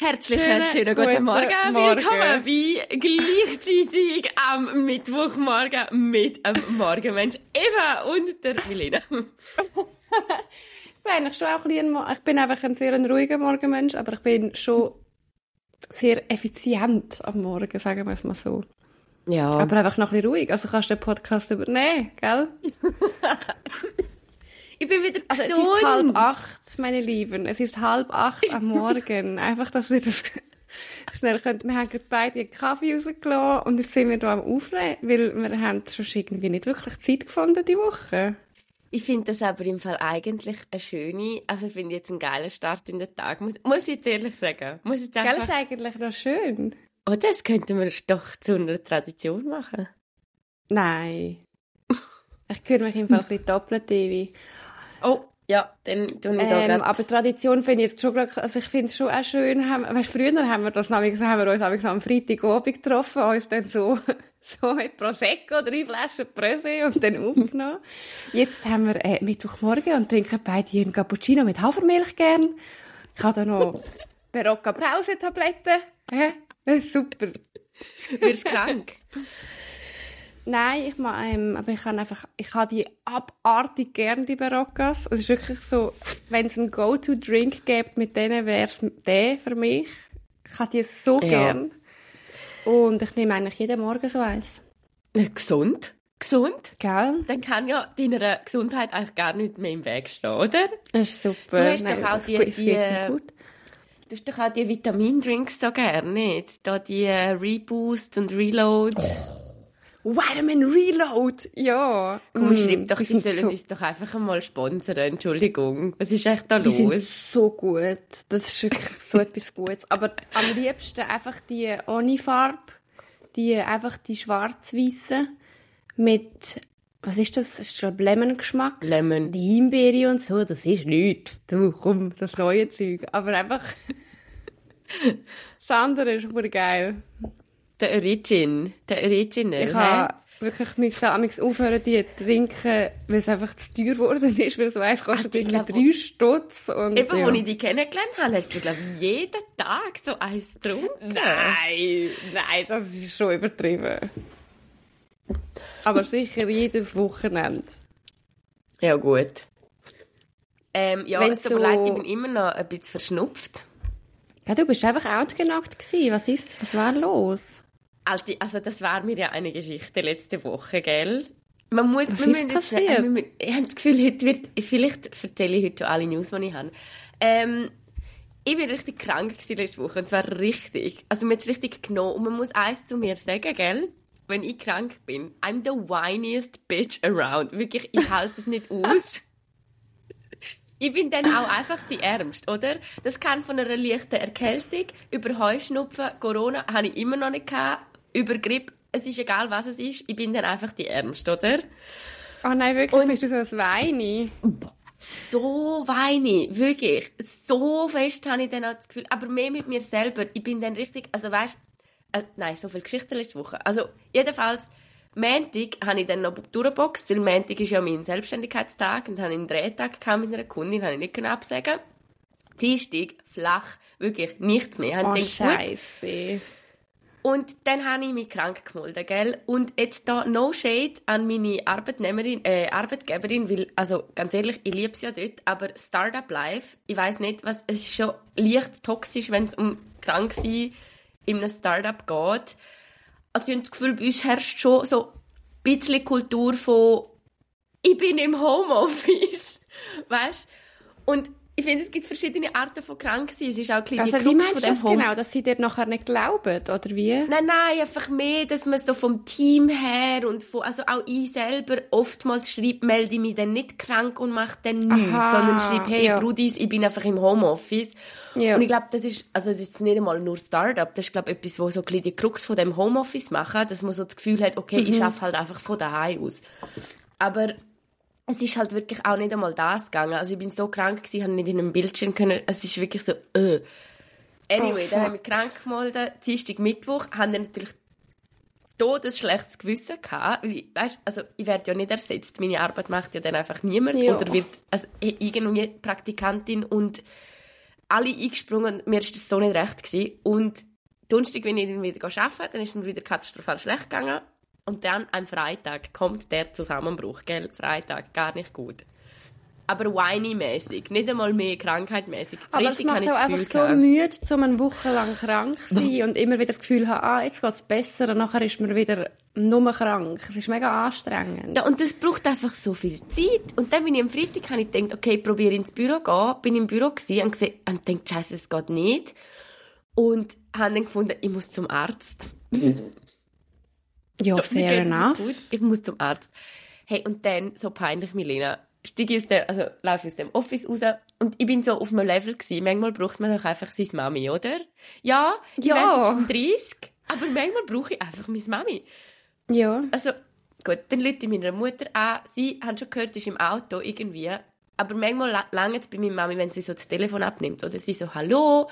Herzlich schönen guten Morgen. Willkommen bei gleichzeitig am Mittwochmorgen mit dem Morgenmensch Eva und der Milena. Ich bin einfach ein sehr ruhiger Morgenmensch, aber ich bin schon sehr effizient am Morgen, sagen wir es mal so. Ja. Aber einfach noch ein bisschen ruhig. Also kannst du den Podcast übernehmen, gell? Ich bin wieder gesund. Also es ist 7:30, meine Lieben. Es ist 7:30 am Morgen. Einfach, dass wir das schnell können. Wir haben gerade beide einen Kaffee rausgelassen und jetzt sind wir hier am Aufnehmen, weil wir haben schon irgendwie nicht wirklich Zeit gefunden diese Woche. Ich finde das aber im Fall eigentlich eine schöne, also ich finde jetzt einen geilen Start in den Tag. Muss ich jetzt ehrlich sagen. Gell, ist eigentlich noch schön. Oh, das könnten wir doch zu einer Tradition machen. Nein. Ich höre mich im Fall ein bisschen doppelt, Evi. Oh, ja, dann tue ich da grad. Aber Tradition finde ich jetzt schon gerade, also ich finde es schon auch schön, früher haben wir das, haben wir uns am Freitagabend getroffen, uns dann so mit Prosecco, 3 Flaschen Prosecco und dann aufgenommen. Jetzt haben wir Mittwochmorgen und trinken beide einen Cappuccino mit Hafermilch gern. Ich habe da noch Berocca Brausetablette. Super. Wirst krank. Nein, ich mache, aber ich habe die abartig gerne, die Baroccas. Es ist wirklich so, wenn es einen Go-To-Drink gibt, mit denen wäre es der für mich. Ich habe die so gern. Und ich nehme eigentlich jeden Morgen so eins. Gesund, gell? Dann kann ja deiner Gesundheit eigentlich gar nicht mehr im Weg stehen, oder? Das ist super. Du hast doch auch die Vitamin-Drinks so gerne, nicht? Da die Reboost und Reload. Oh. Vitamin Reload! Ja! Komm, schreib doch, die sollen uns doch einfach einmal sponsern, Entschuldigung. Was ist echt da los? Die sind so gut. Das ist wirklich so etwas Gutes. Aber am liebsten einfach die ohne Farbe, die schwarz-weissen mit, was ist das? Ist das Lemon-Geschmack? Lemon. Die Himbeere und so, das ist nichts. Du, komm, das neue Zeug. Aber einfach, das andere ist super geil. Der Original. Ich habe wirklich aufhören, die zu trinken, weil es einfach zu teuer geworden ist, weil so eins kostet irgendwie 3 Stutz. Und, eben, als ich dich kennengelernt habe, hast du, glaube ich, jeden Tag so eins getrunken. Nein, das ist schon übertrieben. Aber sicher jedes Wochenende. Ja, gut. Es tut mir leid, ich bin immer noch ein bisschen verschnupft. Ja, du bist einfach outgenockt gewesen. Was war los? Also das war mir ja eine Geschichte letzte Woche, gell? Ich habe das Gefühl, vielleicht erzähle ich heute schon alle News, die ich habe. Ich bin richtig krank gewesen letzte Woche, und zwar richtig. Also mir hat es richtig genommen. Und man muss eins zu mir sagen, gell? Wenn ich krank bin, I'm the whiniest bitch around. Wirklich, ich halte es nicht aus. Ich bin dann auch einfach die Ärmste, oder? Das kann von einer leichten Erkältung über Heuschnupfen, Corona, habe ich immer noch nicht gehabt, über Grippe, es ist egal, was es ist, ich bin dann einfach die Ärmste, oder? Oh nein, wirklich, bist du so ein Weini? So weini, wirklich. So fest habe ich dann auch das Gefühl, aber mehr mit mir selber. Ich bin dann richtig, also weisst, nein, so viele Geschichten letzte Woche. Also jedenfalls, Montag habe ich dann noch durchgeboxt, weil Montag ist ja mein Selbstständigkeitstag und habe einen Drehtag mit einer Kundin, habe ich nicht absagen. Dienstag, flach, wirklich nichts mehr. Oh, Scheiße. Und dann habe ich mich krank gemeldet, gell? Und jetzt da no shade an meine Arbeitgeberin, weil, also ganz ehrlich, ich liebe es ja dort, aber Startup Life, ich weiss nicht, was, es ist schon leicht toxisch, wenn es um krank sein in einem Startup geht. Also ich habe das Gefühl, bei uns herrscht schon so ein bisschen Kultur von «Ich bin im Homeoffice», weißt? Und ich finde, es gibt verschiedene Arten von Kranksein. Es ist auch ein bisschen also die Krux von dem Home. Genau, dass sie dir nachher nicht glauben, oder wie? Nein, einfach mehr, dass man so vom Team her und von, also auch ich selber oftmals schreibe, melde ich mich dann nicht krank und mache dann nichts, sondern schreibe, hey, ja. Brudis, ich bin einfach im Homeoffice. Ja. Und ich glaube, das ist nicht einmal nur Startup, das ist, glaube ich, etwas, was so ein bisschen die Krux von dem Homeoffice machen, dass man so das Gefühl hat, okay, ich arbeite halt einfach von daheim aus. Aber es ist halt wirklich auch nicht einmal das gegangen. Also ich bin so krank gewesen, habe nicht in einem Bildschirm können. Es ist wirklich so, Anyway, dann habe ich mich krank gemeldet. Dienstag, Mittwoch, haben wir natürlich todesschlechtes Gewissen gehabt. Weißt, also ich werde ja nicht ersetzt. Meine Arbeit macht ja dann einfach niemand. Ja. Oder wird irgendwie Praktikantin und alle eingesprungen, mir war das so nicht recht gewesen. Und Donnerstag bin ich dann wieder arbeiten, dann ist es mir wieder katastrophal schlecht gegangen. Und dann am Freitag kommt der Zusammenbruch, gell? Freitag, gar nicht gut. Aber whiny-mässig, nicht einmal mehr krankheitmässig. Aber es macht auch einfach so müde, so eine Woche lang krank zu sein und immer wieder das Gefühl haben, jetzt geht es besser und nachher ist man wieder nur krank. Es ist mega anstrengend. Ja, und das braucht einfach so viel Zeit. Und dann bin ich am Freitag, habe ich gedacht, okay, probiere ins Büro gehen. Bin im Büro gewesen und dachte, Scheiße, es geht nicht. Und habe dann gefunden, ich muss zum Arzt. Ja, so, fair enough. Ich muss zum Arzt. Hey, und dann, so peinlich, Milena, laufe aus dem Office raus und ich bin so auf einem Level gewesen. Manchmal braucht man doch einfach seine Mami, oder? Ja, ich werde jetzt 30, aber manchmal brauche ich einfach meine Mami. Ja. Also, gut, dann rufe ich meiner Mutter an. Sie haben schon gehört, ist im Auto irgendwie. Aber manchmal langt es bei meiner Mami, wenn sie so das Telefon abnimmt. Oder sie so, hallo,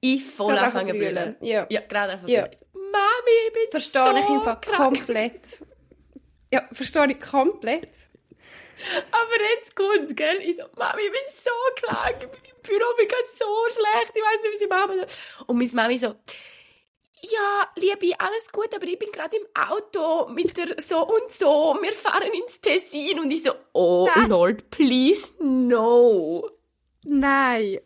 ich voll anfangen zu brüllen. Ja, gerade einfach Mami, ich bin verstehe so ich einfach komplett. Ja, verstehe ich komplett. Aber jetzt kommt's, gell? Ich so, Mami, ich bin so krank, ich bin im Büro, ich bin gerade so schlecht, ich weiss nicht, wie sie Mama so. Und meine Mami so, ja, Liebe, alles gut, aber ich bin gerade im Auto mit der so und so, wir fahren ins Tessin. Und ich so, oh nein. Lord, please, no. Nein.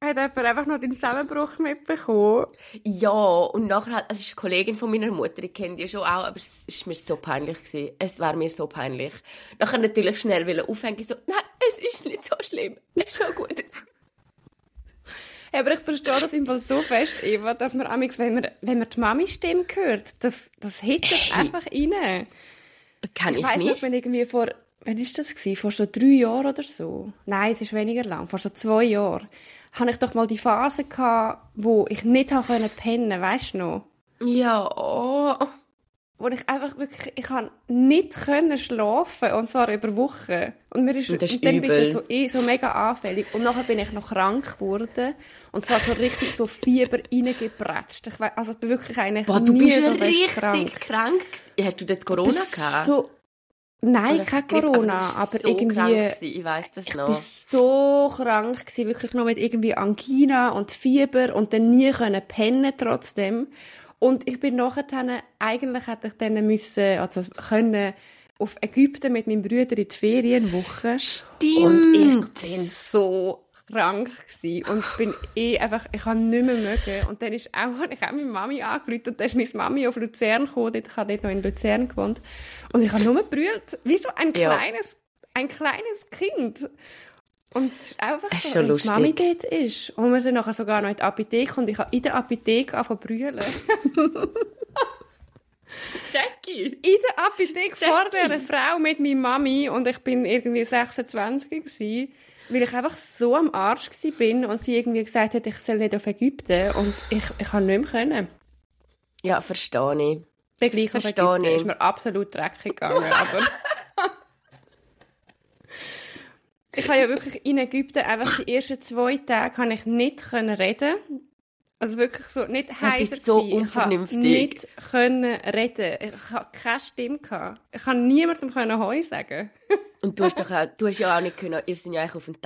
Hat jemand einfach noch den Zusammenbruch mitbekommen? Ja, und nachher hat, also ist eine Kollegin von meiner Mutter, ich kenne die schon auch, aber es war mir so peinlich gewesen. Es war mir so peinlich. Nachher natürlich schnell aufhängen, so, nein, es ist nicht so schlimm, es ist schon gut. Hey, aber ich verstehe das im Fall so fest, Eva, dass man manchmal, wenn man die Mami-Stimme hört, das hittet einfach rein. Kann ich weiss nicht. Ich weiss irgendwie vor... Wann war das? Vor so 3 Jahren oder so? Nein, es ist weniger lang. Vor so 2 Jahren. Hatte ich doch mal die Phase, wo ich nicht pennen konnte, weisst du noch? Ja. Wo ich einfach wirklich, ich konnte nicht schlafen, und zwar über Wochen. Und mir ist, und das ist dann übel. Bist du so mega anfällig. Und nachher bin ich noch krank geworden. Und zwar so richtig so Fieber reingepratscht. Ich weiss, also wirklich eigentlich boah, du nie bist so richtig krank. Hast du dort Corona gehabt? So nein, kein Corona, aber so irgendwie... Krank ich weiss das noch. Ich war so krank, wirklich noch mit irgendwie Angina und Fieber und dann nie können pennen trotzdem. Und ich bin nachher, eigentlich hätte ich dann müssen, also können auf Ägypten mit meinem Bruder in die Ferienwoche. Stimmt! Und ich bin so krank gewesen und bin einfach, ich kann nicht mehr mögen. Und dann habe ich auch meine Mami angerufen und dann ist meine Mami auf Luzern gekommen, ich habe dort noch in Luzern gewohnt. Und ich habe nur gebrüllt, wie so ein kleines Kind. Und einfach ist so, wenn die Mami dort ist. Und wir sind nachher sogar noch in die Apotheke und ich habe in der Apotheke angefangen zu brüllen. Jackie! In der Apotheke Jackie. Vor dieser Frau mit meiner Mami und ich bin irgendwie 26 gewesen. Weil ich einfach so am Arsch war und sie irgendwie gesagt hat, ich soll nicht auf Ägypten. Und ich konnte nicht mehr. Ja, verstehe ich. Der gleiche Ägypten ist mir absolut dreckig gegangen. Aber ich habe ja wirklich in Ägypten einfach die ersten 2 Tage kann ich nicht reden. Also wirklich so, nicht heiser so unvernünftig. Ich konnte nicht reden. Ich hatte keine Stimme. Ich konnte niemandem Heu sagen. Und du hast ja auch nicht können, ihr seid ja eigentlich auf dem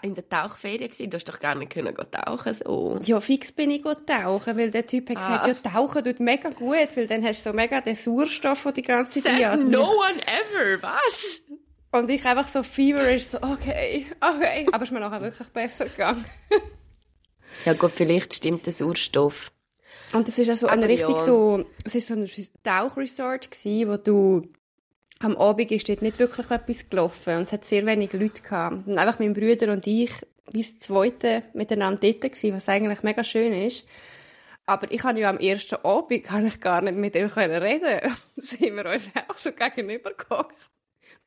in der Tauchferie gewesen, du hast doch gar nicht können tauchen so. Ja, fix bin ich tauchen, weil der Typ hat gesagt, ja, tauchen tut mega gut, weil dann hast du so mega den Sauerstoff, den die ganze Zeit atmest. No one ever, was? Und ich einfach so feverisch, so okay. Aber es ist mir nachher wirklich besser gegangen. Ja gut, vielleicht stimmt der Sauerstoff. Und es ist also eine richtig so, es ist so ein Tauchresort gsi, wo du am Abend ist dort nicht wirklich etwas gelaufen und es hat sehr wenig Leute gehabt. Und einfach mein Bruder und ich, wie das Zweite miteinander dort gewesen, was eigentlich mega schön ist. Aber ich habe ja am ersten Abend gar nicht mit ihm reden. Da sind wir uns auch so gegenüber geguckt.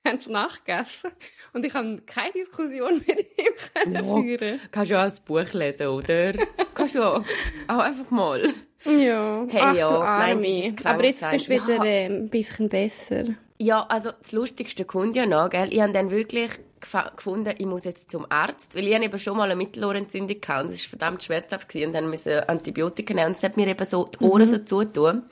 Wir haben es nachgegessen und ich konnte keine Diskussion mit ihm führen. Kannst du auch ein Buch lesen, oder? Kannst du auch einfach mal. Ja, hey, ach ja, du Arme. Aber jetzt bist du wieder ein bisschen besser. Ja, also das Lustigste kommt ja noch, gell? Ich habe dann wirklich gefunden, ich muss jetzt zum Arzt, weil ich habe eben schon mal eine Mittelohrentzündung hatte und es war verdammt schmerzhaft und dann musste ich Antibiotika nehmen und es hat mir eben so die Ohren so zutun.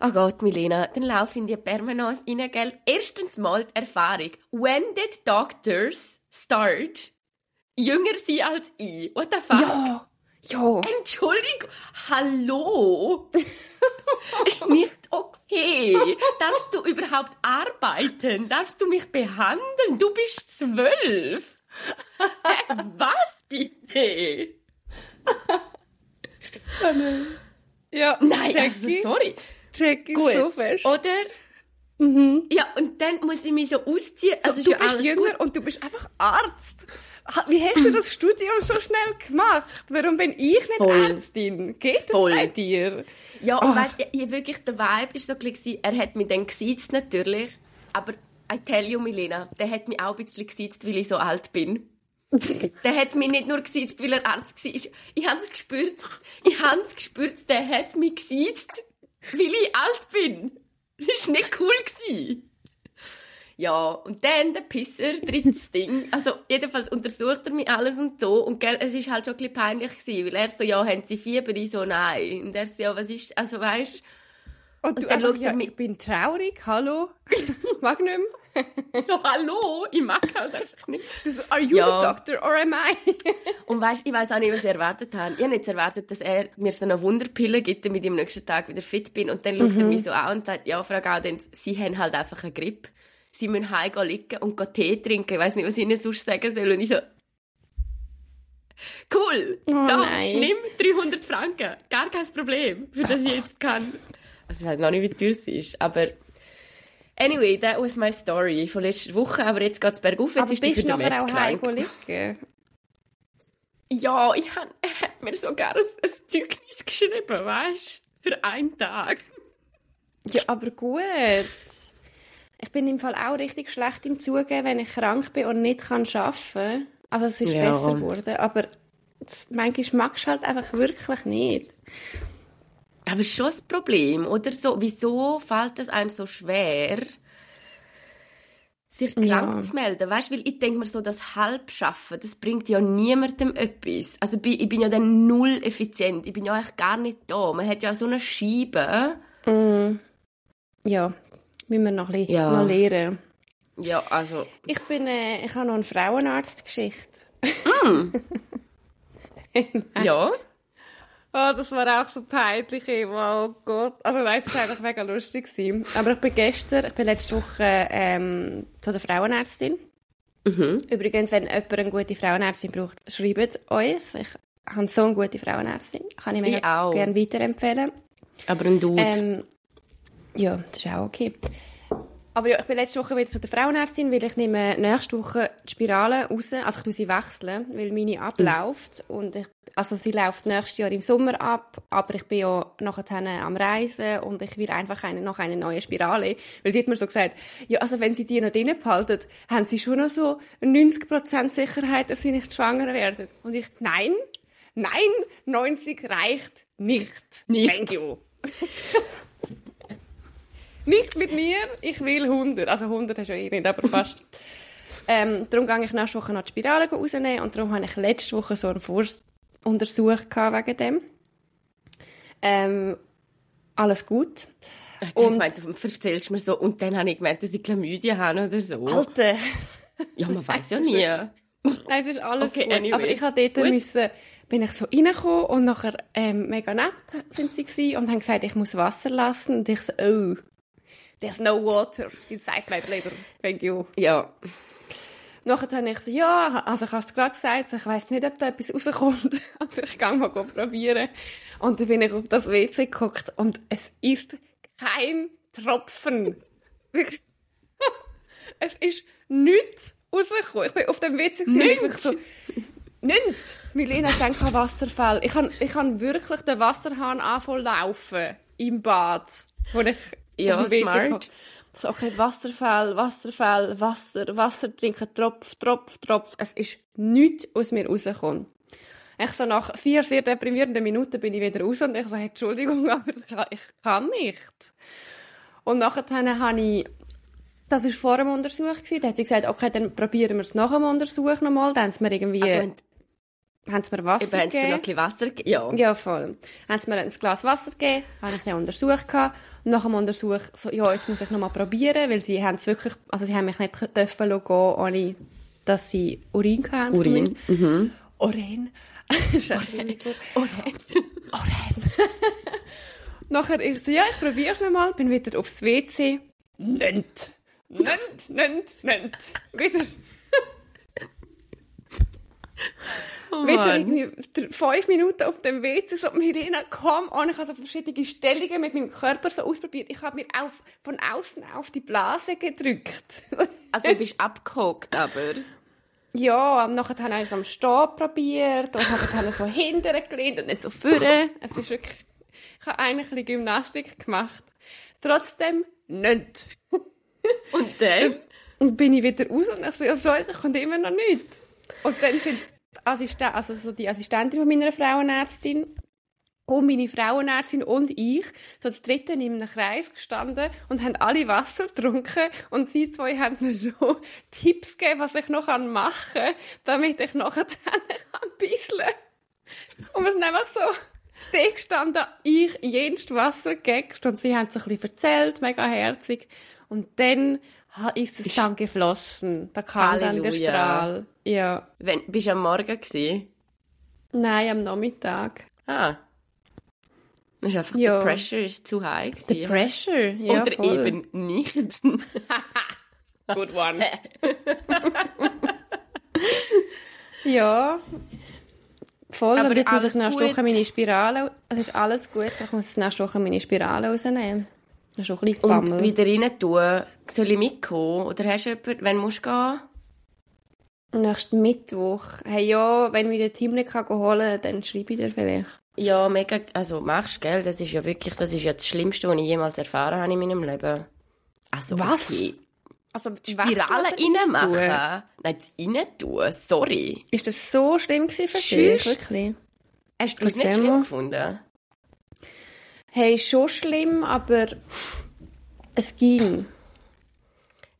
Oh Gott, Milena, dann laufe ich in die Permanence rein, gell? Erstens mal die Erfahrung. When did doctors start jünger sein als ich. What the fuck? Ja. Ja. Entschuldigung. Hallo. Ist nicht okay. Darfst du überhaupt arbeiten? Darfst du mich behandeln? Du bist 12. Was bitte? Oh nein. Ja, nein, Jackie, also sorry. Jackie, gut. So fest. Oder? Mhm. Ja, und dann muss ich mich so ausziehen. Also du bist jünger gut. Und du bist einfach Arzt. Wie hast du das Studium so schnell gemacht? Warum bin ich nicht Ärztin? Geht das bei dir? Ja, und weißt du, wirklich der Vibe war so ein, er hat mich dann gesiezt natürlich, aber I tell you, Milena, der hat mich auch ein bisschen gesiezt, weil ich so alt bin. Der hat mich nicht nur gesiezt, weil er Arzt war. Ich habe es gespürt. Der hat mich gesiezt, weil ich alt bin. Das war nicht cool. Ja, und dann der Pisser, drittes Ding. Also, jedenfalls untersucht er mich alles und so. Und gell, es war halt schon ein bisschen peinlich gewesen, weil er so, ja, haben Sie Fieber? Ich so, nein. Und er so, ja, was ist, also weißt du. Und dann schaut er mich. Ich bin traurig, hallo? Ich mag nicht mehr. So, hallo? Ich mag halt einfach nicht. So, are you the doctor or am I? Und weißt du, ich weiss auch nicht, was ich erwartet habe. Ich habe nicht erwartet, dass er mir so eine Wunderpille gibt, damit ich am nächsten Tag wieder fit bin. Und dann schaut er mich so an und sagt, ja, Frau Gaudenz, Sie haben halt einfach eine Grippe. Sie müssen nach Hause liegen und Tee trinken. Ich weiss nicht, was ich ihnen sonst sagen soll. Und ich so, cool, nimm 300 Franken. Gar kein Problem, für das ich jetzt kann. Also ich weiss noch nicht, wie teuer es ist. Aber anyway, that was my story von letzter Woche. Aber jetzt geht es bergauf. Jetzt aber bist du nachher auch nach Hause liegen? Ja, er hat mir sogar ein Zeugnis geschrieben, weißt du? Für einen Tag. Ja, aber gut. Ich bin im Fall auch richtig schlecht im Zugeben, wenn ich krank bin und nicht arbeiten kann. Also es ist besser geworden, aber manchmal magst du halt einfach wirklich nicht. Aber es ist schon ein Problem, oder? So, wieso fällt es einem so schwer, sich krank zu melden? Weißt, weil ich denke mir so, das Halbschaffen, das bringt ja niemandem etwas. Also ich bin ja dann null effizient, ich bin ja eigentlich gar nicht da. Man hat ja so eine Scheibe. Mm. Ja, müssen wir noch ein bisschen lernen. Ja, also... Ich habe noch eine Frauenarzt-Geschichte. Mm. Ja. Oh, das war auch so peinlich. Oh Gott. Also nein, es war einfach mega lustig. Aber ich bin letzte Woche zu der Frauenärztin. Mhm. Übrigens, wenn jemand eine gute Frauenärztin braucht, schreibt uns. Ich habe so eine gute Frauenärztin. Kann ich mir gerne weiterempfehlen. Aber ein Dude. Ja, das ist auch okay. Aber ja, ich bin letzte Woche wieder zu der Frauenärztin, weil ich nehme nächste Woche die Spirale raus. Also ich wechsle sie, weil meine abläuft. Und also sie läuft nächstes Jahr im Sommer ab, aber ich bin ja nachher am Reisen und ich will einfach noch eine neue Spirale. Weil sie hat mir so gesagt, ja, also wenn sie die noch drin behalten, haben sie schon noch so 90% Sicherheit, dass sie nicht schwanger werden. Und ich, nein, 90 reicht nicht. Thank you. Nicht mit mir, ich will 100. Also 100 hast du ja nicht, aber fast. Darum gehe ich nächste Woche noch die Spirale rausnehmen und darum habe ich letzte Woche so einen Voruntersuch wegen dem. Alles gut. Und du erzählst mir so, und dann habe ich gemerkt, dass ich Chlamydien habe oder so. Alter! Ja, man weiss ja nie. Nein, es ist alles okay, gut. Anyways. Aber ich habe dort bin ich so reingekommen und nachher mega nett sind sie gewesen und haben gesagt, ich muss Wasser lassen. Und ich so, oh, there's no water inside my bladder. Thank you. Ja. Nachher habe ich so, ja, also ich habe es gerade gesagt, so, ich weiss nicht, ob da etwas rauskommt, aber ich gehe mal probieren. Und dann bin ich auf das WC geguckt und es ist kein Tropfen. Wirklich. Es ist nichts rausgekommen. Ich bin auf dem WC gewesen, ich bin so... Nicht! Milena denkt an Wasserfall. Ich kann wirklich den Wasserhahn anfangen laufen im Bad. Wo ich auf dem smart. WC so, okay, Wasserfall, Wasser trinken, Tropf. Es ist nichts aus mir rausgekommen. Ich so nach 4 sehr deprimierenden Minuten bin ich wieder raus und ich so, hey, Entschuldigung, aber ich kann nicht. Und nachher habe ich... Das war vor dem Untersuch. Da hat sie gesagt, okay, dann probieren wir es nach dem Untersuch noch mal. Dann haben sie mir Wasser gegeben. Haben sie noch Wasser gegeben? Ja. Ja, voll. Haben sie mir ein Glas Wasser gegeben, habe ich den Untersuch gehabt. Und nach dem Untersuch, so, ja, jetzt muss ich noch mal probieren, weil sie haben es wirklich, also sie haben mich nicht dürfen lassen, ohne dass sie Urinkarten haben. Mhm. Urin. Urin. Nachher ich so, ja, ich probiere es nochmal, bin wieder aufs WC. Nennt. Wieder. Oh, wieder irgendwie 5 Minuten auf dem WC, so Mirena, komm an. Ich habe so verschiedene Stellungen mit meinem Körper so ausprobiert. Ich habe mir von außen auf die Blase gedrückt. Also du bist abgehockt, aber... Ja, nachher habe ich es am Stehen probiert und habe so hinten gelehnt und nicht so vorne. Es ist wirklich... Ich habe eigentlich ein bisschen Gymnastik gemacht. Trotzdem nicht. Und dann? Und bin ich wieder raus und ich so, ja Leute, ich konnte immer noch nichts. Und dann sind die Assistentin von meiner Frauenärztin und meine Frauenärztin und ich so als Dritte in einem Kreis gestanden und haben alle Wasser getrunken und sie zwei haben mir so Tipps gegeben, was ich noch machen kann, damit ich nachher ein bisschen. Und wir sind einfach so da gestanden, ich jenes Wasser gegeben und sie haben so ein bisschen erzählt, mega herzig. Und dann ist es dann geflossen. Da kam Halleluja. Dann der Strahl. Ja. Bist du am Morgen gsi? Nein, am Nachmittag. Ah. Das ist einfach, ja. Der Pressure ist zu high gsi. Der Pressure, ja. Oder voll. Eben nicht. Good one. Ja. Voll. Aber jetzt muss ich nach meine Spirale. Es ist alles gut. Ich muss nach meine Spirale rausnehmen. Das ist auch ein bisschen gebammelt. Und wieder rein tun. Soll ich mitkommen? Oder hast du jemanden, wann musst du gehen? Nächsten Mittwoch. Hey, ja, wenn wir den Team nicht holen kann, dann schreibe ich dir vielleicht. Ja, mega. Also machst du, gell? Das ist ja wirklich, das ist ja das Schlimmste, was ich jemals erfahren habe in meinem Leben. Also, was? Okay. Also die Spirale reinmachen? Nein, das reintun. Sorry. Ist das so schlimm gewesen für dich? Wirklich? Hast du das nicht schlimm gefunden? Hey, schon schlimm, aber es ging.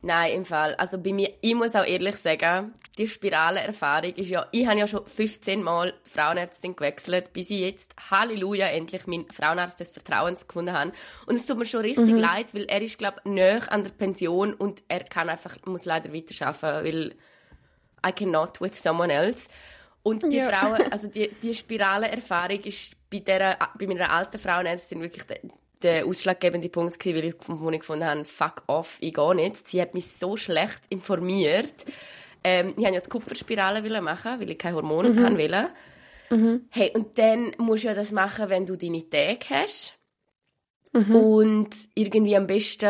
Nein, im Fall. Also bei mir, ich muss auch ehrlich sagen, die Spiralenerfahrung ist ja, ich habe ja schon 15 Mal Frauenärztin gewechselt, bis ich jetzt, Halleluja, endlich meinen Frauenarzt des Vertrauens gefunden habe. Und es tut mir schon richtig leid, weil er ist, glaube ich, nahe an der Pension und er kann einfach, muss leider weiterarbeiten, weil I cannot with someone else. Und die Frauen, also die Spiralenerfahrung ist bei meiner alten Frauenärztin wirklich der ausschlaggebende Punkt gewesen, weil ich gefunden habe, fuck off, ich gehe nicht. Sie hat mich so schlecht informiert. Ich wollte ja die Kupferspirale machen, weil ich keine Hormone wollte. Mhm. Hey, und dann musst du ja das machen, wenn du deine Tage hast. Mhm. Und irgendwie am besten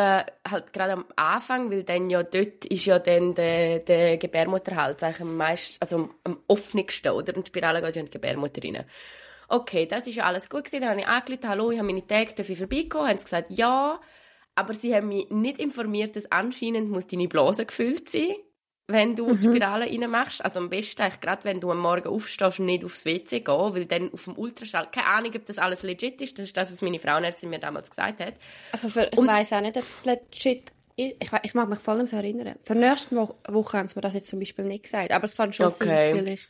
halt gerade am Anfang, weil dann ja dort ist ja dann der Gebärmutterhals am offensten, oder? Und die Spirale geht ja in die Gebärmutter rein. Okay, das ist ja alles gut gewesen. Dann habe ich angerufen, hallo, ich habe meine Tage, darf ich vorbeikommen? Haben sie gesagt, ja. Aber sie haben mich nicht informiert, dass anscheinend muss deine Blase gefüllt sein, wenn du die Spirale reinmachst. Also am besten eigentlich gerade, wenn du am Morgen aufstehst und nicht aufs WC gehst, weil dann auf dem Ultraschall, keine Ahnung, ob das alles legit ist. Das ist das, was meine Frauenärztin mir damals gesagt hat. Also ich weiss auch nicht, ob es legit ist. Ich mag mich voll daran erinnern. Für die nächste Woche haben sie mir das jetzt zum Beispiel nicht gesagt. Aber es kann schon sein, vielleicht.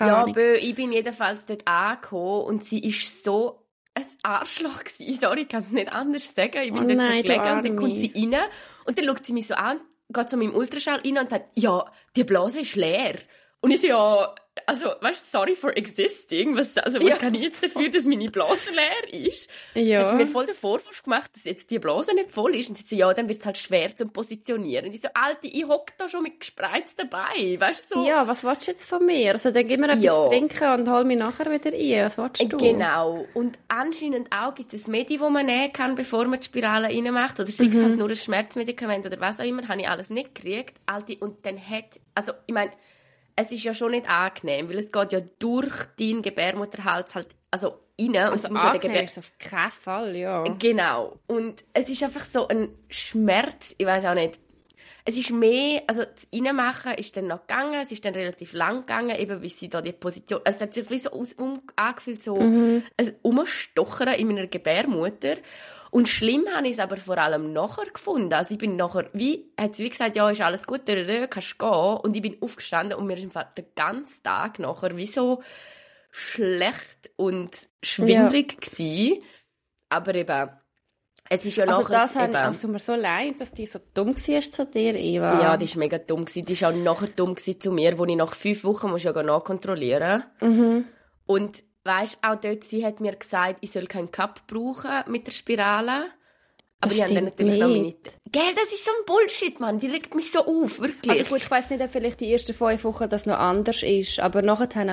Ja, ich bin jedenfalls dort angekommen und sie war so ein Arschloch gewesen. Sorry, ich kann es nicht anders sagen. Ich bin dort so gelegen und dann kommt sie rein und dann schaut sie mich so an, geht zu meinem Ultraschall rein und sagt, ja, die Blase ist leer. Und ich so, ja, also, weißt du, sorry for existing. Was kann ich jetzt dafür, dass meine Blase leer ist? Ja. Hat sie mir voll den Vorwurf gemacht, dass jetzt die Blase nicht voll ist. Und sie so, ja, dann wird es halt schwer zu positionieren. Und ich so, Alter, ich hocke da schon mit gespreizten Beinen, weißt du? So. Ja, was willst du jetzt von mir? Also, dann gib mir etwas zu trinken und hol mich nachher wieder ein. Was willst du? Genau. Und anscheinend auch gibt es ein Medi, das man nehmen kann, bevor man die Spirale reinmacht. Oder sei es halt nur ein Schmerzmedikament oder was auch immer. Habe ich alles nicht gekriegt. Alter, und dann hat, also, ich meine, es ist ja schon nicht angenehm, weil es geht ja durch deinen Gebärmutterhals halt, also rein. Also angenehm ist auf keinen Fall, ja. Genau. Und es ist einfach so ein Schmerz, ich weiss auch nicht. Es ist mehr, also das Reinmachen ist dann noch gegangen, es ist dann relativ lang gegangen, eben bis sie da die Position, also es hat sich wie so angefühlt, so ein Umstochern in meiner Gebärmutter. Und schlimm habe ich es aber vor allem nachher gefunden. Also ich bin nachher, hat sie wie gesagt, ja, ist alles gut, kannst gehen. Und ich bin aufgestanden und mir ist im Fall den ganzen Tag nachher wie so schlecht und schwindelig gewesen. Aber eben, Es ist ja also nachher, das eben, also tut mir so leid, dass die so dumm war zu dir, Eva. Ja, die war mega dumm. Die war auch nachher dumm zu mir, wo ich nach 5 Wochen muss ja nachkontrollieren musste. Mhm. Und weisst, auch dort, sie hat mir gesagt, ich soll keinen Cup brauchen mit der Spirale. Aber die haben dann natürlich noch meine... Gell, das ist so ein Bullshit, Mann. Die regt mich so auf, wirklich. Also gut, ich weiss nicht, ob vielleicht die ersten 5 Wochen das noch anders ist, aber nachher geht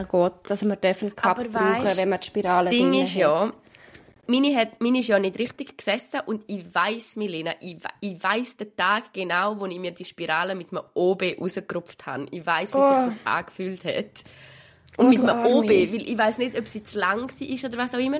es, dass wir einen Cup aber brauchen, weißt, wenn man die Spirale drin hat. Das Ding ist ja... Meine ist ja nicht richtig gesessen und ich weiss, Milena, ich weiss den Tag genau, wo ich mir die Spirale mit einem OB rausgerupft habe. Ich weiss, wie sich das angefühlt hat. Und mit einem OB, weil ich weiss nicht, ob sie zu lang war oder was auch immer.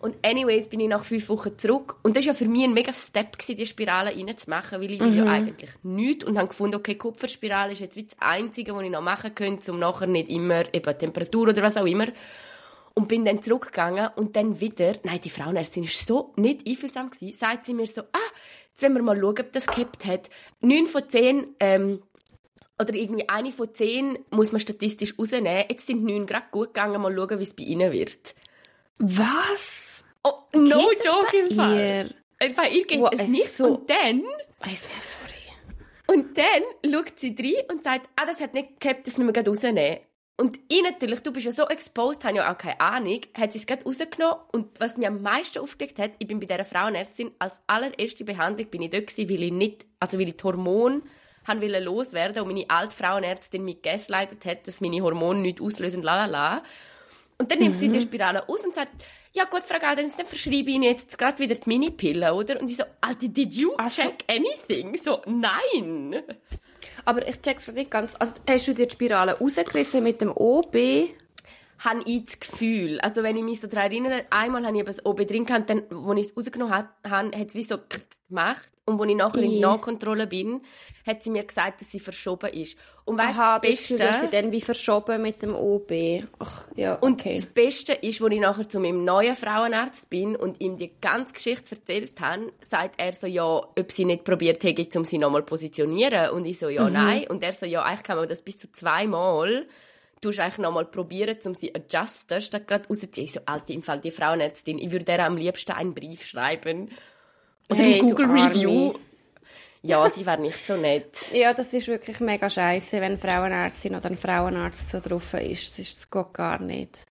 Und anyways bin ich nach 5 Wochen zurück. Und das war ja für mich ein mega Step, die Spirale reinzumachen, weil ich will ja eigentlich nichts. Und habe gefunden, okay, Kupferspirale ist jetzt wie das Einzige, was ich noch machen könnte, um nachher nicht immer eben Temperatur oder was auch immer. Und bin dann zurückgegangen und dann wieder, nein, die Frauenärztin war so nicht einfühlsam, sagt sie mir so, jetzt wollen wir mal schauen, ob das gehabt hat. 9 von 10, oder irgendwie 1 von 10 muss man statistisch rausnehmen. Jetzt sind 9 gerade gut gegangen, mal schauen, wie es bei ihnen wird. Was? Oh, no joke im Fall. Bei ihr geht es nicht so. Und dann... Und dann schaut sie rein und sagt, das hat nicht gehabt, das müssen wir gerade rausnehmen. Und ich natürlich, du bist ja so exposed, habe ja auch keine Ahnung, hat sie es gerade rausgenommen. Und was mich am meisten aufgeregt hat, ich bin bei dieser Frauenärztin, als allererste Behandlung bin ich dort gewesen, weil ich die Hormone loswerden wollte und meine alte Frauenärztin mich gaslightet hat, dass meine Hormone nichts auslösen, lalala. Und dann nimmt sie die Spirale aus und sagt, ja gut, Frau Gaudens, dann verschreibe ich Ihnen jetzt gerade wieder die Minipille, oder? Und ich so, Alter, did you check anything? So, nein! Aber ich check's nicht ganz. Also, hast du dir die Spirale rausgerissen mit dem OB? Habe ich das Gefühl. Also, wenn ich mich so daran erinnere, einmal habe ich das OB drin gehabt, dann, als ich es rausgenommen habe, hat es wie so gemacht. Und als ich nachher in der Nachkontrolle bin, hat sie mir gesagt, dass sie verschoben ist. Und weißt, das Beste... sie dann wie verschoben mit dem OB. Ach, ja, okay. Und das Beste ist, als ich nachher zu meinem neuen Frauenarzt bin und ihm die ganze Geschichte erzählt habe, sagt er so, ja, ob sie nicht probiert hätte, um sie nochmal zu positionieren. Und ich so, ja, nein. Und er so, ja, eigentlich kann man das bis zu 2 Mal... Du musst eigentlich noch mal probieren, um sie zu adjusten, statt gerade rauszuziehen. So, Alter, im Fall die Frauenärztin, ich würde ihr am liebsten einen Brief schreiben. Oder ein Google-Review. Ja, sie wäre nicht so nett. Ja, das ist wirklich mega scheiße, wenn eine Frauenärztin oder ein Frauenarzt so drauf ist. Das geht gar nicht.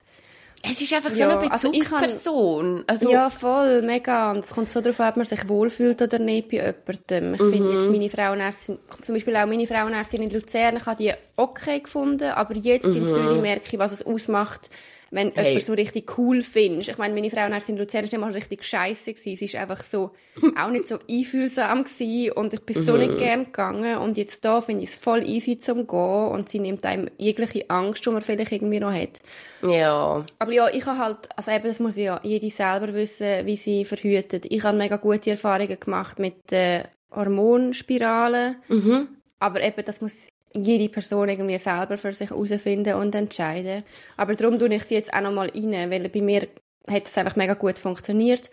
Es ist einfach so eine Bezugsperson. Also, ja, voll, mega. Und es kommt so darauf an, ob man sich wohlfühlt oder nicht bei jemandem. Ich finde jetzt meine Frauenärztin, zum Beispiel auch meine Frauenärztin in Luzern, ich habe die okay gefunden, aber jetzt in Zürich merke ich, was es ausmacht, wenn jemand so richtig cool findest. Ich meine, meine Frauenärztin in Luzern war nicht mal richtig scheisse. Sie war einfach so, auch nicht so einfühlsam gewesen und ich bin so nicht gern gegangen. Und jetzt da finde ich es voll easy zum Gehen und sie nimmt einem jegliche Angst, die man vielleicht irgendwie noch hat. Ja. Aber ja, ich habe halt, also eben, das muss ja jede selber wissen, wie sie verhütet. Ich habe mega gute Erfahrungen gemacht mit Hormonspiralen. Mhm. Aber eben, das muss jede Person irgendwie selber für sich herausfinden und entscheiden. Aber darum tue ich sie jetzt auch noch mal rein, weil bei mir hat es einfach mega gut funktioniert.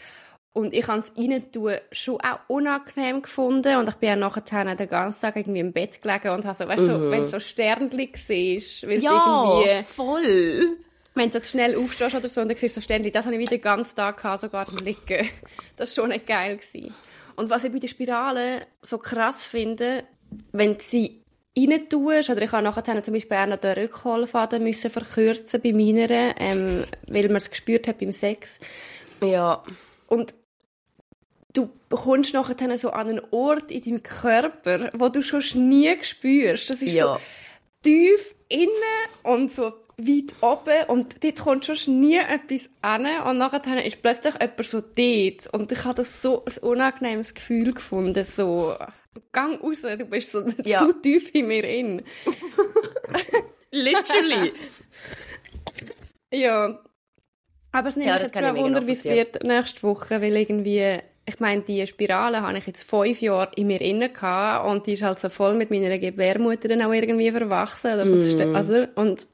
Und ich habe es reintun schon auch unangenehm gefunden. Und ich bin ja nachher den ganzen Tag irgendwie im Bett gelegen und habe so, weißt du, wenn du so Sternchen siehst, weil ja, irgendwie... voll! Wenn du so schnell aufstehst oder so und dann siehst du so Sternchen, das habe ich wieder den ganzen Tag gehabt, sogar im Liegen. Das war schon nicht geil gewesen. Und was ich bei der Spirale so krass finde, wenn sie rein tust, oder ich habe nachher zum Beispiel auch noch den Rückholfaden müssen verkürzen bei meiner, weil man es gespürt hat beim Sex. Ja. Und du kommst nachher so an einen Ort in deinem Körper, wo du schon nie spürst. Das ist so tief innen und so weit oben und dort kommt schon nie etwas an und nachher ist plötzlich jemand so dort und ich habe das so ein unangenehmes Gefühl gefunden, so «Gang raus, du bist so zu tief in mir in.» Literally. Ja, aber es nimmt jetzt schon ein Wunder, wie es wird nächste Woche, weil irgendwie, ich meine, die Spirale habe ich jetzt 5 Jahre in mir innen gehabt und die ist halt so voll mit meiner Gebärmutter dann auch irgendwie verwachsen. Also, und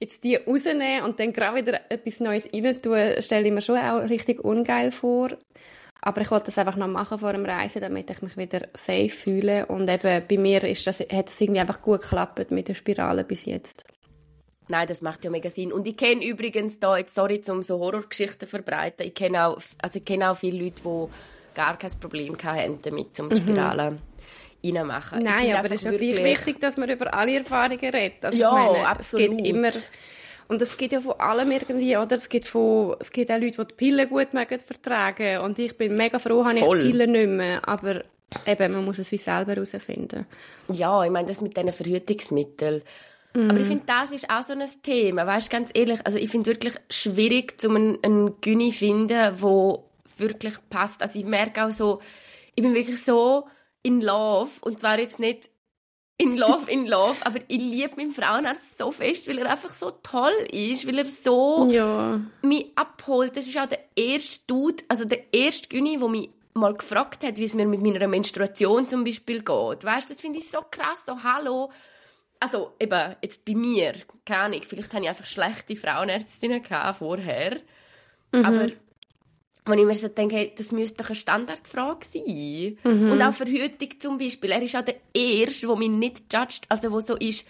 jetzt die rausnehmen und dann gerade wieder etwas Neues rein tun, stelle ich mir schon auch richtig ungeil vor. Aber ich wollte das einfach noch machen vor dem Reisen, damit ich mich wieder safe fühle. Und eben bei mir hat es irgendwie einfach gut geklappt mit der Spirale bis jetzt. Nein, das macht ja mega Sinn. Und ich kenne übrigens da, jetzt sorry, um so Horrorgeschichten zu verbreiten, ich kenne auch viele Leute, die gar kein Problem haben damit, um die Spirale reinzumachen. Nein, aber es ist wirklich wichtig, dass man über alle Erfahrungen redet. Also ja, ich meine, absolut. Es geht immer... Und es gibt ja von allem irgendwie, oder? Es gibt auch Leute, die die Pillen gut vertragen. Und ich bin mega froh, habe ich die Pillen nicht mehr. Aber eben, man muss es wie selber herausfinden. Ja, ich meine, das mit diesen Verhütungsmitteln. Mm. Aber ich finde, das ist auch so ein Thema. Weißt du, ganz ehrlich, also ich finde es wirklich schwierig, um einen Gyni zu finden, der wirklich passt. Also ich merke auch so, ich bin wirklich so in love. Und zwar jetzt nicht... In love, aber ich liebe meinen Frauenarzt so fest, weil er einfach so toll ist, weil er so mich abholt. Das ist auch der erste Dude, also der erste Gyni, der mich mal gefragt hat, wie es mir mit meiner Menstruation zum Beispiel geht. Weißt, das finde ich so krass, so hallo. Also eben, jetzt bei mir, keine Ahnung, vielleicht hatte ich einfach schlechte Frauenärztinnen vorher, aber... Wenn ich mir so denke, hey, das müsste doch eine Standardfrage sein. Und auch Verhütung zum Beispiel. Er ist auch der Erste, der mich nicht judgt. Also wo so ist,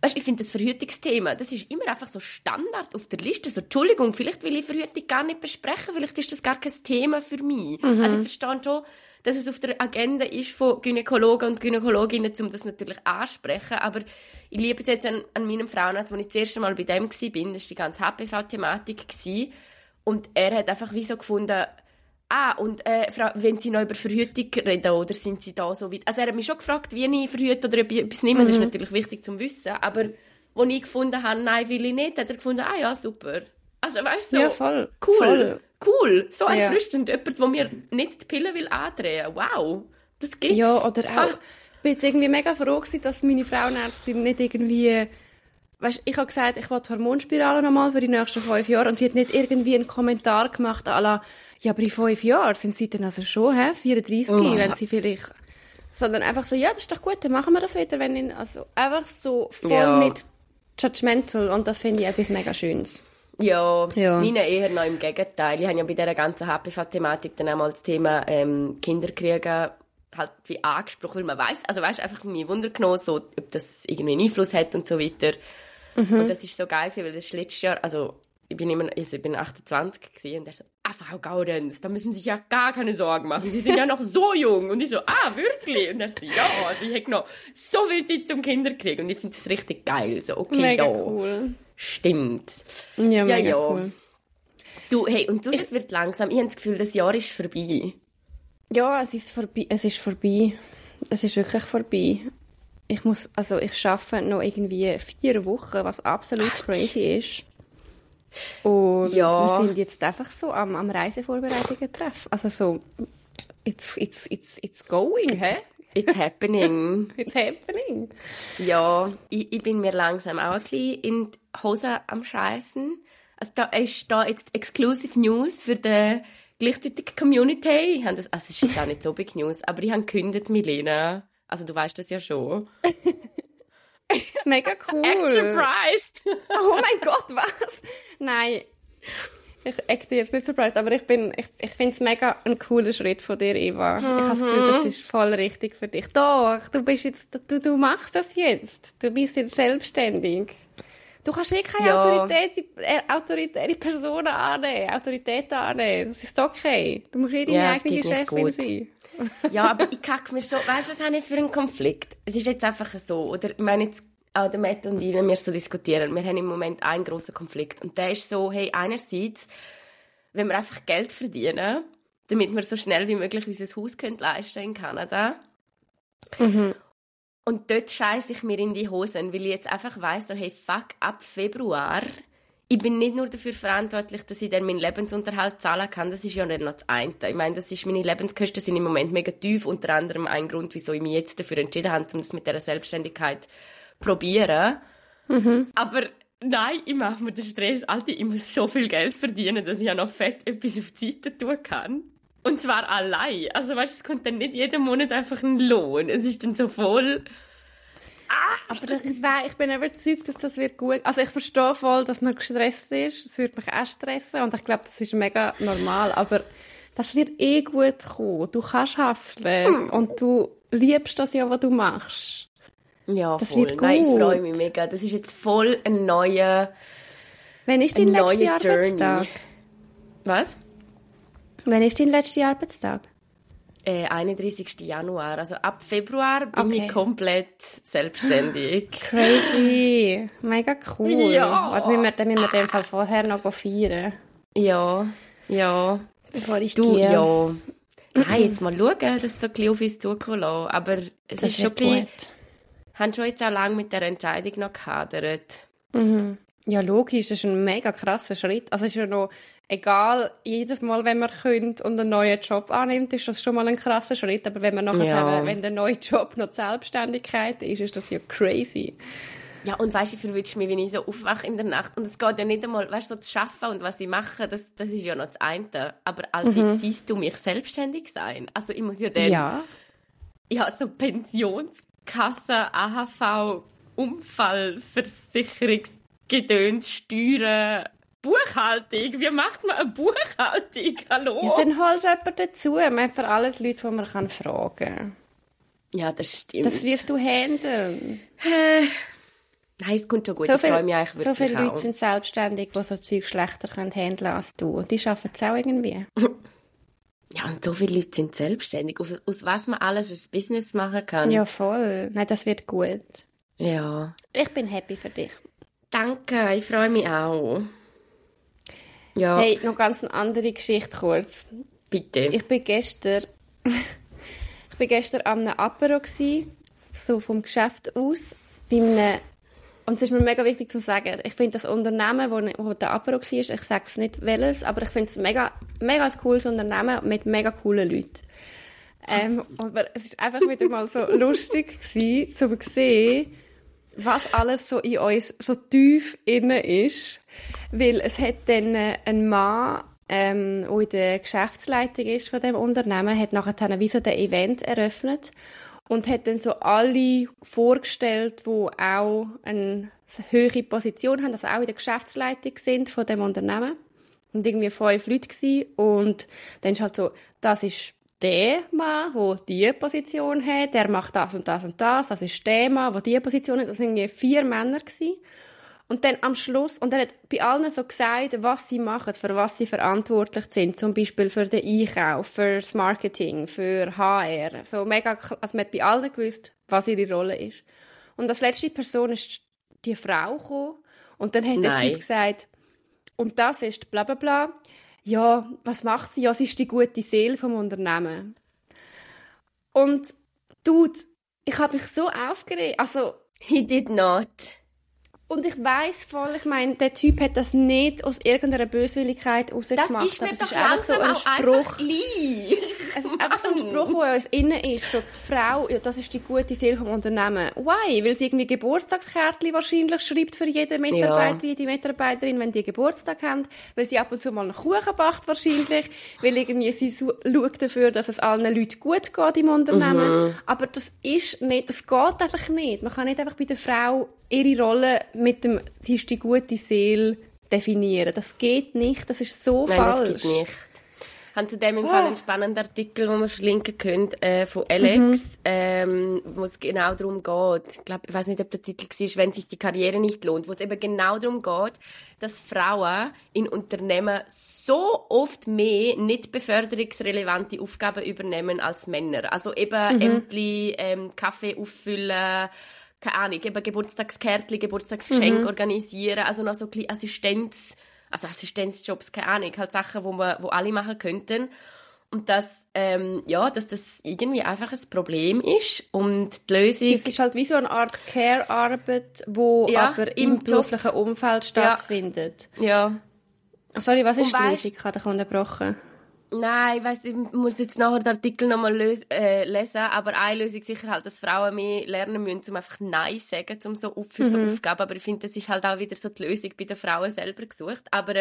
weißt, ich finde das Verhütungsthema, das ist immer einfach so Standard auf der Liste. So, Entschuldigung, vielleicht will ich Verhütung gar nicht besprechen, vielleicht ist das gar kein Thema für mich. Also ich verstehe schon, dass es auf der Agenda ist von Gynäkologen und Gynäkologinnen, um das natürlich ansprechen. Aber ich liebe es jetzt an meinem Frauenarzt, als ich das erste Mal bei dem war, das war die ganze HPV-Thematik. Und er hat einfach wie so gefunden, Frau, wenn Sie noch über Verhütung reden, oder sind Sie da so weit? Also er hat mich schon gefragt, wie ich verhüte oder ob ich etwas nehme. Das ist natürlich wichtig zu wissen. Aber als ich gefunden habe, nein, will ich nicht, hat er gefunden, ah ja, super. Also weißt du, so, ja, voll. Cool, so erfrischend. Ja. Jemand, der mir nicht die Pille will andrehen. Wow, das gibt's. Ja, oder auch, ich bin jetzt irgendwie mega froh gewesen, dass meine Frauenärztin nicht irgendwie... Weißt, ich habe gesagt, ich will die Hormonspirale nochmal für die nächsten 5 Jahre. Und sie hat nicht irgendwie einen Kommentar gemacht, à la, ja, aber in 5 Jahren sind sie dann also schon, 34, wenn sie vielleicht... Sondern einfach so, ja, das ist doch gut, dann machen wir das wieder. Also einfach so voll nicht judgmental. Und das finde ich etwas mega Schönes. Ja, meine eher noch im Gegenteil. Ich habe ja bei dieser ganzen HPV-Thematik dann einmal das Thema Kinderkriegen halt wie angesprochen, weil man weiss, also weißt, einfach mich Wunder genommen, so, ob das irgendwie einen Einfluss hat und so weiter. Und das war so geil, weil das letztes Jahr, also ich bin 28 gewesen, und er so, Frau Gaudenz, da müssen Sie sich ja gar keine Sorgen machen, Sie sind ja noch so jung. Und ich so, wirklich? Und er so, ja, also ich hätte noch so viel Zeit zum Kinderkriegen. Und ich finde das richtig geil, so, okay, mega cool. Stimmt. Ja, mega cool. Du, hey, und es wird langsam, ich habe das Gefühl, das Jahr ist vorbei. Ja, es ist vorbei. Es ist wirklich vorbei. Ich arbeite noch irgendwie 4 Wochen, was absolut crazy ist. Und wir sind jetzt einfach so am Reisevorbereitungen treffen. Also so, it's going, hä? It's happening. Ja, ich bin mir langsam auch ein bisschen in die Hose am Scheissen. Also da ist jetzt Exclusive News für den... Gleichzeitig Community, also es ist jetzt auch nicht so Big News, aber ich habe gekündigt, Milena. Also du weißt das ja schon. Mega cool. Act surprised. Oh mein Gott, was? Nein, ich acte jetzt nicht surprised, aber ich finde es mega ein cooler Schritt von dir, Eva. Ich habe das Gefühl, das ist voll richtig für dich. Doch, du bist jetzt, du machst das jetzt. Du bist jetzt selbstständig. Du kannst eh keine autoritäre Personen annehmen, Das ist okay. Du musst eh deine eigene Chefin sein. Ja, aber ich kacke mir schon. Weißt du, was habe ich für einen Konflikt? Es ist jetzt einfach so. Oder, ich meine, jetzt auch der Matt und ich, wenn wir so diskutieren, wir haben im Moment einen grossen Konflikt. Und der ist so, hey, einerseits, wenn wir einfach Geld verdienen, damit wir so schnell wie möglich unser Haus leisten in Kanada. Und dort scheiße ich mir in die Hosen, weil ich jetzt einfach weiss, so, hey, fuck, ab Februar, ich bin nicht nur dafür verantwortlich, dass ich dann meinen Lebensunterhalt zahlen kann, das ist ja nicht noch das eine. Ich meine, meine Lebenskosten sind im Moment mega tief, unter anderem ein Grund, wieso ich mich jetzt dafür entschieden habe, um das mit dieser Selbstständigkeit zu probieren. Aber nein, ich mache mir den Stress, Alter, ich muss so viel Geld verdienen, dass ich ja noch fett etwas auf die Seite tun kann. Und zwar allein. Also weißt, es kommt dann nicht jeden Monat einfach ein Lohn. Es ist dann so voll... Aber ich bin überzeugt, dass das wird gut. Also ich verstehe voll, dass man gestresst ist. Es wird mich auch stressen. Und ich glaube, das ist mega normal. Aber das wird eh gut kommen. Du kannst hustlen. Und du liebst das ja, was du machst. Ja, das voll. Wird gut. Nein, ich freue mich mega. Das ist jetzt voll ein neuer... Wann ist dein letzter Arbeitstag? Was? Wann ist dein letzter Arbeitstag? 31. Januar. Also ab Februar bin ich komplett selbstständig. Crazy. Mega cool. Ja. Warte, müssen wir den Fall vorher noch feiern. Ja. Bevor ich gehe. Ja. Nein, jetzt mal schauen, dass so ein bisschen auf uns zukommen lassen. Aber es ist schon ein bisschen... Wir haben schon jetzt auch lange mit dieser Entscheidung noch gehadert. Mhm. Ja, logisch, das ist ein mega krasser Schritt. Also es ist ja noch egal, jedes Mal, wenn man könnte und einen neuen Job annimmt, ist das schon mal ein krasser Schritt. Aber wenn man nachher, wenn der neue Job noch die Selbstständigkeit ist, ist das ja crazy. Ja, und weißt du, ich verwünsche mich, wenn ich so aufwache in der Nacht. Und es geht ja nicht einmal, weißt du, so zu arbeiten und was ich mache, das ist ja noch das eine. Aber allerdings siehst du mich selbstständig sein. Also ich muss ja dann, so Pensionskasse, AHV, Unfallversicherungs Gedöns, Steuern, Buchhaltung. Wie macht man eine Buchhaltung? Hallo? Ja, dann holst du jemanden dazu. Man hat für alles Leute, die man fragen kann. Ja, das stimmt. Das wirst du handeln. Nein, es kommt schon gut. Ich freue mich eigentlich wirklich. So viele Leute sind selbstständig, die so Zeug schlechter handeln können als du. Die schaffen es auch irgendwie. Ja, und so viele Leute sind selbstständig. Aus was man alles ein Business machen kann. Ja, voll. Nein, das wird gut. Ja. Ich bin happy für dich. Danke, ich freue mich auch. Ja. Hey, noch ganz eine andere Geschichte kurz. Bitte. Ich bin gestern an einem Apero gsi, so vom Geschäft aus. Und es ist mir mega wichtig zu sagen, ich finde das Unternehmen, wo der Apero war, ich sage es nicht welches, aber ich finde es mega, mega ein cooles Unternehmen mit mega coolen Leuten. Aber es war einfach wieder mal so lustig gsi, zu sehen, was alles so in uns so tief inne ist. Weil es hat dann ein Mann, der in der Geschäftsleitung ist von diesem Unternehmen, hat nachher wie so den Event eröffnet und hat dann so alle vorgestellt, die auch eine höhere Position haben, also auch in der Geschäftsleitung sind von dem Unternehmen. Und irgendwie 5 Leute gsi. Und dann ist halt so, das ist der Mann, der diese Position hat, der macht das und das und das. Das ist der Mann, der diese Position hat. Das waren irgendwie 4 Männer. Und dann am Schluss, und er hat bei allen so gesagt, was sie machen, für was sie verantwortlich sind. Zum Beispiel für den Einkauf, für das Marketing, für HR. So mega, also man hat bei allen gewusst, was ihre Rolle ist. Und als letzte Person ist die Frau gekommen. Und dann hat der Typ gesagt, und das ist bla bla bla. Ja, was macht sie? Ja, sie ist die gute Seele vom Unternehmen. Und Dude, ich habe mich so aufgeregt. Also, he did not. Und ich weiss voll, ich meine, der Typ hat das nicht aus irgendeiner Böswilligkeit rausgemacht. Das ist mir doch langsam auch einfach gleich. Es ist einfach so ein Spruch, der in uns innen ist. So, die Frau, ja, das ist die gute Seele vom Unternehmen. Why? Weil sie irgendwie Geburtstagskärtchen wahrscheinlich schreibt für jeden Mitarbeiter, jede Mitarbeiterin, wenn die Geburtstag haben. Weil sie ab und zu mal einen Kuchen backt wahrscheinlich. Weil irgendwie sie schaut dafür, dass es allen Leuten gut geht im Unternehmen. Mhm. Aber das ist nicht, das geht einfach nicht. Man kann nicht einfach bei der Frau ihre Rolle mit dem «Sie ist die gute Seele» definieren. Das geht nicht, das ist so falsch. Nein, das geht nicht. Haben Sie dem im Fall einen spannenden Artikel, den wir verlinken können, von Alex, wo es genau darum geht. Ich weiß nicht, ob der Titel war, «Wenn sich die Karriere nicht lohnt», wo es eben genau darum geht, dass Frauen in Unternehmen so oft mehr nicht beförderungsrelevante Aufgaben übernehmen als Männer. Also eben Ämtli, Kaffee auffüllen, keine Ahnung, eben Geburtstagskärtchen, Geburtstagsgeschenk organisieren, also noch so ein bisschen Assistenzjobs, keine Ahnung, halt Sachen, wo alle machen könnten. Und dass das irgendwie einfach ein Problem ist und die Lösung... Das ist halt wie so eine Art Care-Arbeit, die aber im beruflichen Umfeld stattfindet. Ja. Sorry, was ist die Lösung? Ich habe dich unterbrochen. Nein, ich weiss, ich muss jetzt nachher den Artikel nochmal lesen, aber eine Lösung sicher halt, dass Frauen mehr lernen müssen, um einfach Nein zu sagen, um so für so Aufgaben. Aber ich finde, das ist halt auch wieder so die Lösung bei den Frauen selber gesucht. Aber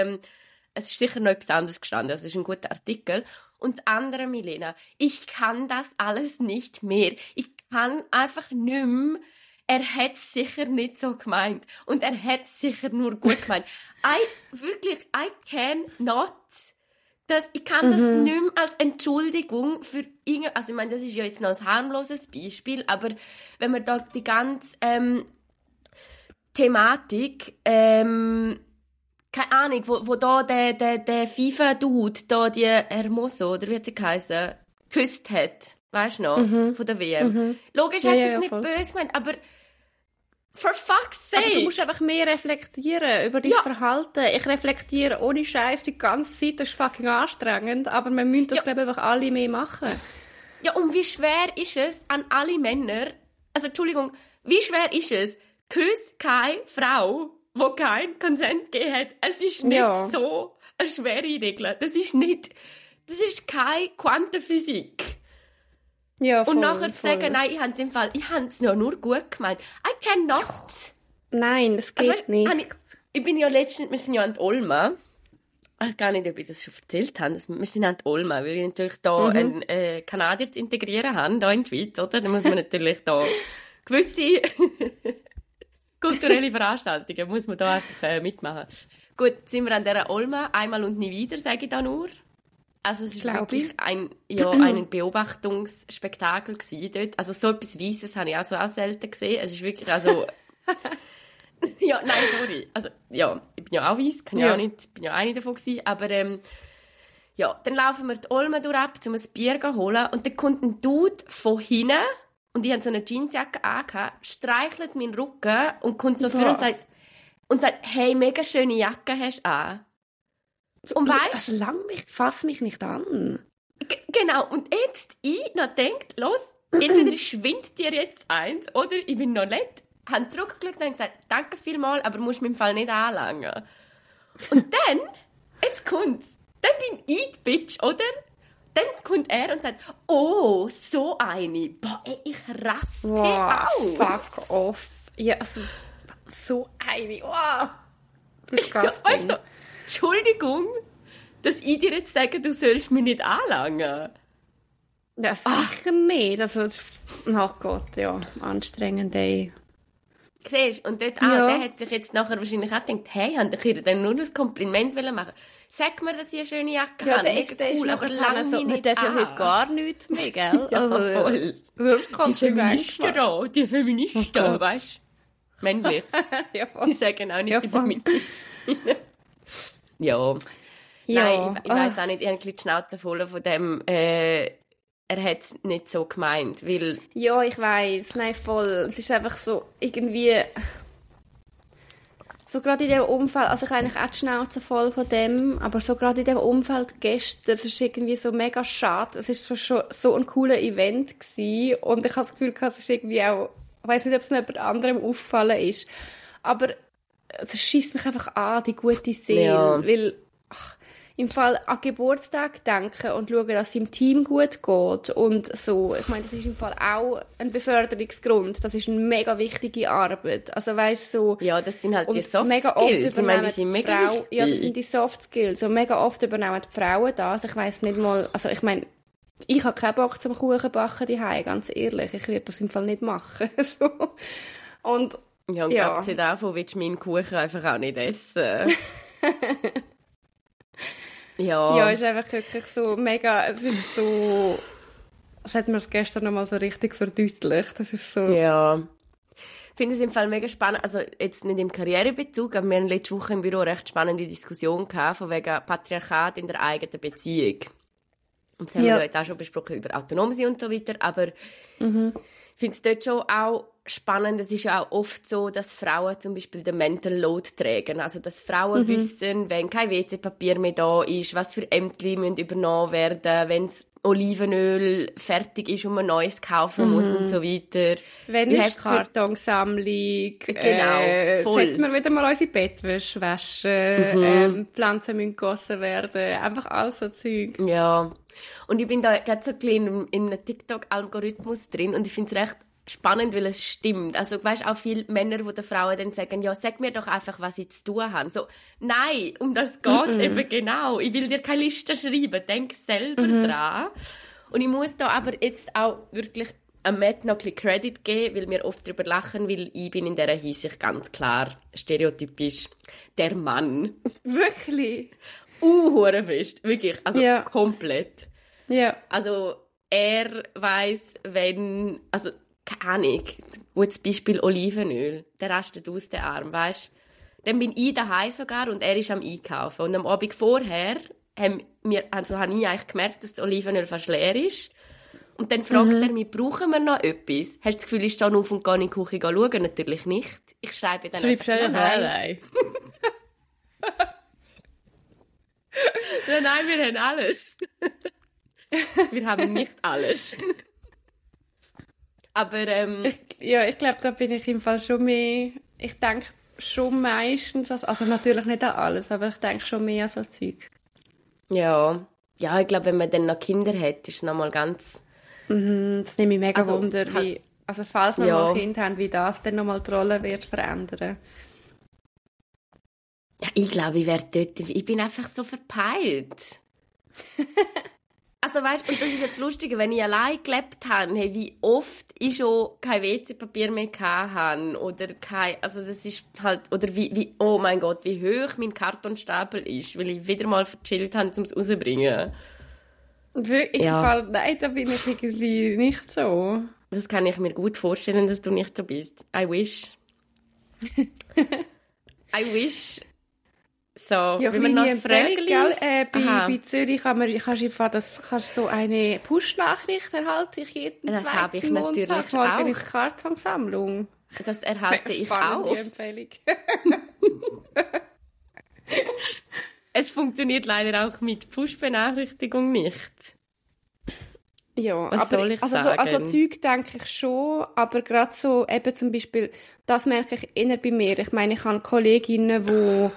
es ist sicher noch etwas anderes gestanden. Es ist ein guter Artikel. Und das andere, Milena, ich kann das alles nicht mehr. Ich kann einfach nicht mehr. Er hat es sicher nicht so gemeint. Und er hat es sicher nur gut gemeint. I cannot. Ich kann das nicht mehr als Entschuldigung für irgendwas... Also ich meine, das ist ja jetzt noch ein harmloses Beispiel, aber wenn man da die ganze Thematik... keine Ahnung, wo da der FIFA-Dude, da die Hermoso, oder wie hat sie geheißen? geküsst hat. Weißt du noch? Mhm. Von der WM. Mhm. Logisch hat das nicht böse gemeint, aber for fuck's sake! Aber du musst einfach mehr reflektieren über dein Verhalten. Ich reflektiere ohne Scheiß die ganze Zeit, das ist fucking anstrengend, aber wir müssen das glaube ich einfach alle mehr machen. Ja, und wie schwer ist es an alle Männer, also Entschuldigung, wie schwer ist es, küss keine Frau, die keinen Konsent gegeben hat. Es ist nicht so eine schwere Regel. Das ist keine Quantenphysik. Ja, voll, und nachher zu sagen, nein, ich habe es im Fall, ich habe es ja nur gut gemeint. I cannot. Nein, das geht also, weißt, nicht. Ich bin ja letztens, wir sind ja an die Olma. Ich weiß gar nicht, ob ich das schon erzählt habe. Wir sind an die Olma, weil ich natürlich hier einen Kanadier zu integrieren habe, hier in der Schweiz, oder? Da muss man natürlich da gewisse kulturelle Veranstaltungen muss man da einfach mitmachen. Gut, sind wir an dieser Olma, einmal und nie wieder, sage ich da nur. Also es war wirklich ein Beobachtungsspektakel dort. Also so etwas Weisses habe ich auch selten gesehen. Es ist wirklich also... ja, nein, sorry. Also, ja, ich bin ja auch weiss, kann ja auch nicht, bin ja eine davon gewesen. Aber ja, dann laufen wir die Olma durch ab, um ein Bier zu holen. Und dann kommt ein Dude von hinten, und ich hatte so eine Jeansjacke an, streichelt meinen Rücken und kommt so vor und sagt, hey, mega schöne Jacke hast du an. Und weißt du, fass mich nicht an. Genau, und jetzt ich noch denkt, los, entweder schwindet dir jetzt eins oder ich bin noch nett. Ich habe zurückgeschaut und gesagt, danke vielmals, aber du musst mich im Fall nicht anlangen. Und dann, jetzt kommt's, dann bin ich die Bitch, oder? Dann kommt er und sagt, oh, so eine, boah, ey, ich raste aus. Fuck off. Ja, also, so eine, wow. Ja, weißt du, Entschuldigung, dass ich dir jetzt sage, du sollst mich nicht anlangen. Ja, sicher nicht. Also, oh Gott, ja, anstrengend, ey. Siehst du? Und dort, der hat sich jetzt nachher wahrscheinlich auch gedacht, hey, haben ich ihr dann nur ein Kompliment machen? Sag mir, dass ich eine schöne Jacke habe. Ja, der ist cool, aber lange so, nicht darf ja heute gar nichts mehr, gell? Ja, voll. Die Feministen da, weißt du? Männlich. Ja, voll. Die sagen auch nicht die Feministinnen. Nein, ich weiss auch nicht, ich habe ein bisschen die Schnauze voll von dem... Er hat es nicht so gemeint, weil... Ja, ich weiss. Nein, voll. Es ist einfach so, irgendwie... So gerade in diesem Umfeld... Also ich habe eigentlich auch die Schnauze voll von dem, aber so gerade in diesem Umfeld gestern, es ist irgendwie so mega schade. Es war so ein cooles Event gewesen, und ich habe das Gefühl, es ist irgendwie auch... Ich weiss nicht, ob es jemand anderem aufgefallen ist. Aber es schiesst mich einfach an, die gute Seele, weil... Im Fall an Geburtstag denken und schauen, dass es im Team gut geht und so. Ich meine, das ist im Fall auch ein Beförderungsgrund. Das ist eine mega wichtige Arbeit. Also weißt so. Ja, das sind halt die Soft Skills. Ich meine, die sind mega wichtig. Ja, das sind die Soft Skills. Und mega oft übernehmen die Frauen das. Ich weiss nicht mal. Also ich meine, ich habe keinen Bock zum Kuchen backen daheim. Ganz ehrlich, ich würde das im Fall nicht machen. So. Und ja, und abgesehen davon willst du meinen Kuchen einfach auch nicht essen. Ja, ist einfach wirklich so mega, es ist so, das hat mir es gestern nochmal so richtig verdeutlicht, das ist so. Ja, ich finde es im Fall mega spannend, also jetzt nicht im Karrierebezug, aber wir hatten letzte Woche im Büro eine recht spannende Diskussion gehabt, von wegen Patriarchat in der eigenen Beziehung. Und das haben wir ja jetzt auch schon besprochen über Autonomie und so weiter, aber ich finde es dort schon auch spannend, es ist ja auch oft so, dass Frauen zum Beispiel den Mental Load tragen. Also, dass Frauen wissen, wenn kein WC-Papier mehr da ist, was für Ämter müssen übernommen werden, wenn das Olivenöl fertig ist und man Neues kaufen muss und so weiter. Wenn es Kartonsammlung, sollten wir wieder mal unsere Bettwäsche waschen, Pflanzen müssen gegossen werden, einfach all so Zeug. Ja, und ich bin da gerade so klein in einem TikTok-Algorithmus drin und ich finde es recht spannend, weil es stimmt. Also, weißt auch viele Männer, die den Frauen dann sagen, ja, sag mir doch einfach, was ich zu tun habe. So, nein, um das geht eben genau. Ich will dir keine Liste schreiben, denk selber dran. Und ich muss da aber jetzt auch wirklich am Matt noch ein bisschen Credit geben, weil wir oft darüber lachen, weil ich bin in dieser Hinsicht ganz klar stereotypisch der Mann. Wirklich? Hurenfest. Wirklich. Also, komplett. Ja. Also, er weiss, wenn, also, keine Ahnung, gutes Beispiel Olivenöl. Der rastet aus den Arm, weißt du? Dann bin ich daheim sogar und er ist am Einkaufen. Und am Abend vorher habe ich eigentlich gemerkt, dass das Olivenöl fast leer ist. Und dann fragt er mich, brauchen wir noch etwas? Hast du das Gefühl, ich stehe auf und gehe in die Küche schauen? Natürlich nicht. Ich schreibe dann einfach nein. Nein, wir haben alles. Wir haben nicht alles. Aber ich glaube, da bin ich im Fall schon mehr. Ich denke schon meistens, also natürlich nicht an alles, aber ich denke schon mehr an so Zeug. Ja, ich glaube, wenn man dann noch Kinder hat, ist es noch mal ganz... das nehme ich mega Wunder. Also falls wir mal Kinder haben, wie das dann noch mal die Rolle wird verändern. Ja, ich glaube, ich bin einfach so verpeilt. Also weißt, und das ist jetzt lustig, wenn ich allein gelebt habe, wie oft ich schon kein WC-Papier mehr hatte oder das ist halt, oder wie oh mein Gott, wie hoch mein Kartonstapel ist, weil ich wieder mal verchillt habe, um es rauszubringen. Wirklich? Ja. Fall, nein, da bin ich irgendwie nicht so. Das kann ich mir gut vorstellen, dass du nicht so bist. I wish. I wish. So, ja, wenn man noch ein Frögel... Bei Zürich kannst du so eine Push-Nachricht erhalten. Das habe ich natürlich auch. Eine Kartonsammlung. Das erhalte ich auch. Empfehlung. Es funktioniert leider auch mit Push-Benachrichtigung nicht. Ja, was aber soll ich sagen? Also Zeug denke ich schon, aber gerade so eben zum Beispiel, das merke ich eher bei mir. Ich meine, ich habe Kolleginnen, die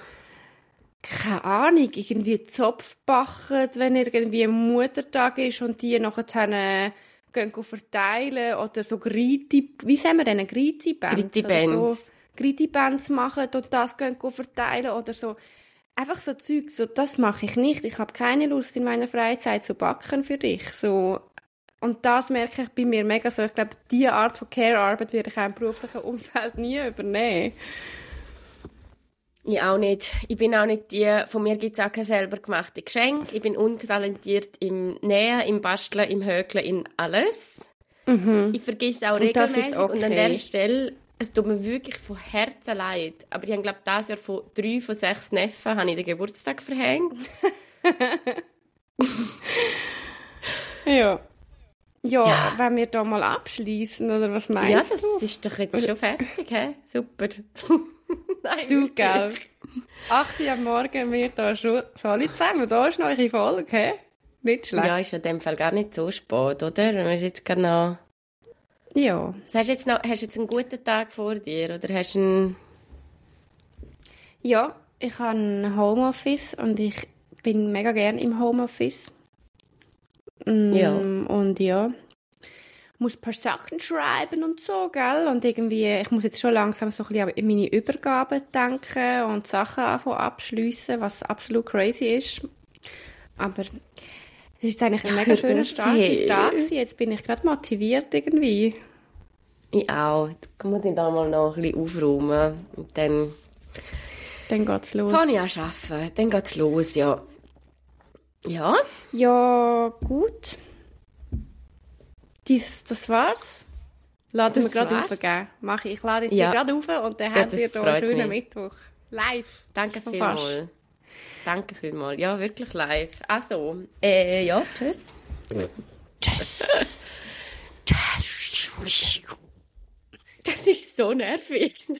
keine Ahnung, irgendwie Zopf backen, wenn irgendwie Muttertag ist und die nachher gehen verteilen oder so Griti, wie sagen wir denn, Griti-Bands. Griti-Bands machen und das gehen verteilen oder so. Einfach so Zeug, so, das mache ich nicht. Ich habe keine Lust in meiner Freizeit zu backen für dich. So. Und das merke ich bei mir mega so. Ich glaube, diese Art von Care-Arbeit werde ich auch im beruflichen Umfeld nie übernehmen. Ich auch nicht. Ich bin auch nicht die, von mir gibt es auch keine selber gemachte Geschenke. Ich bin untalentiert im Nähen, im Basteln, im Häkeln, in alles. Ich vergesse auch regelmäßig. Okay. Und an der Stelle, es tut mir wirklich von Herzen leid. Aber ich habe, glaube ich, dieses Jahr von 3 von 6 Neffen habe ich den Geburtstag verhängt. Ja, wenn wir da mal abschließen, oder was meinst du? Ja, das ist doch jetzt schon fertig, hä? Super. Nein, du, gell? 8 Uhr am Morgen, wir da schon alle zusammen. Da ist noch eine Folge, hä? Nicht schlecht. Ja, ist in dem Fall gar nicht so spät, oder? Wenn wir jetzt gerade noch... Ja. Also hast du jetzt einen guten Tag vor dir, oder hast du einen... Ja, ich habe ein Homeoffice und ich bin mega gerne im Homeoffice. Ja. Und ja, muss ein paar Sachen schreiben und so, gell? Und irgendwie, ich muss jetzt schon langsam so ein bisschen an meine Übergaben denken und Sachen abschliessen, was absolut crazy ist. Aber es ist eigentlich ein mega schöner Start im Tag. Jetzt bin ich gerade motiviert irgendwie. Ich auch. Ich muss ihn da mal noch ein bisschen aufräumen. Und dann geht's los. Kann ich auch arbeiten. Dann geht's los, ja. Ja? Ja, gut. Das war's. Laden wir gerade raufgehen. Ich lade dich gerade rauf und dann habt ihr hier einen schönen Mittwoch. Live. Danke vielmals. Ja, wirklich live. Also, ja, tschüss. Tschüss. Das ist so nervig.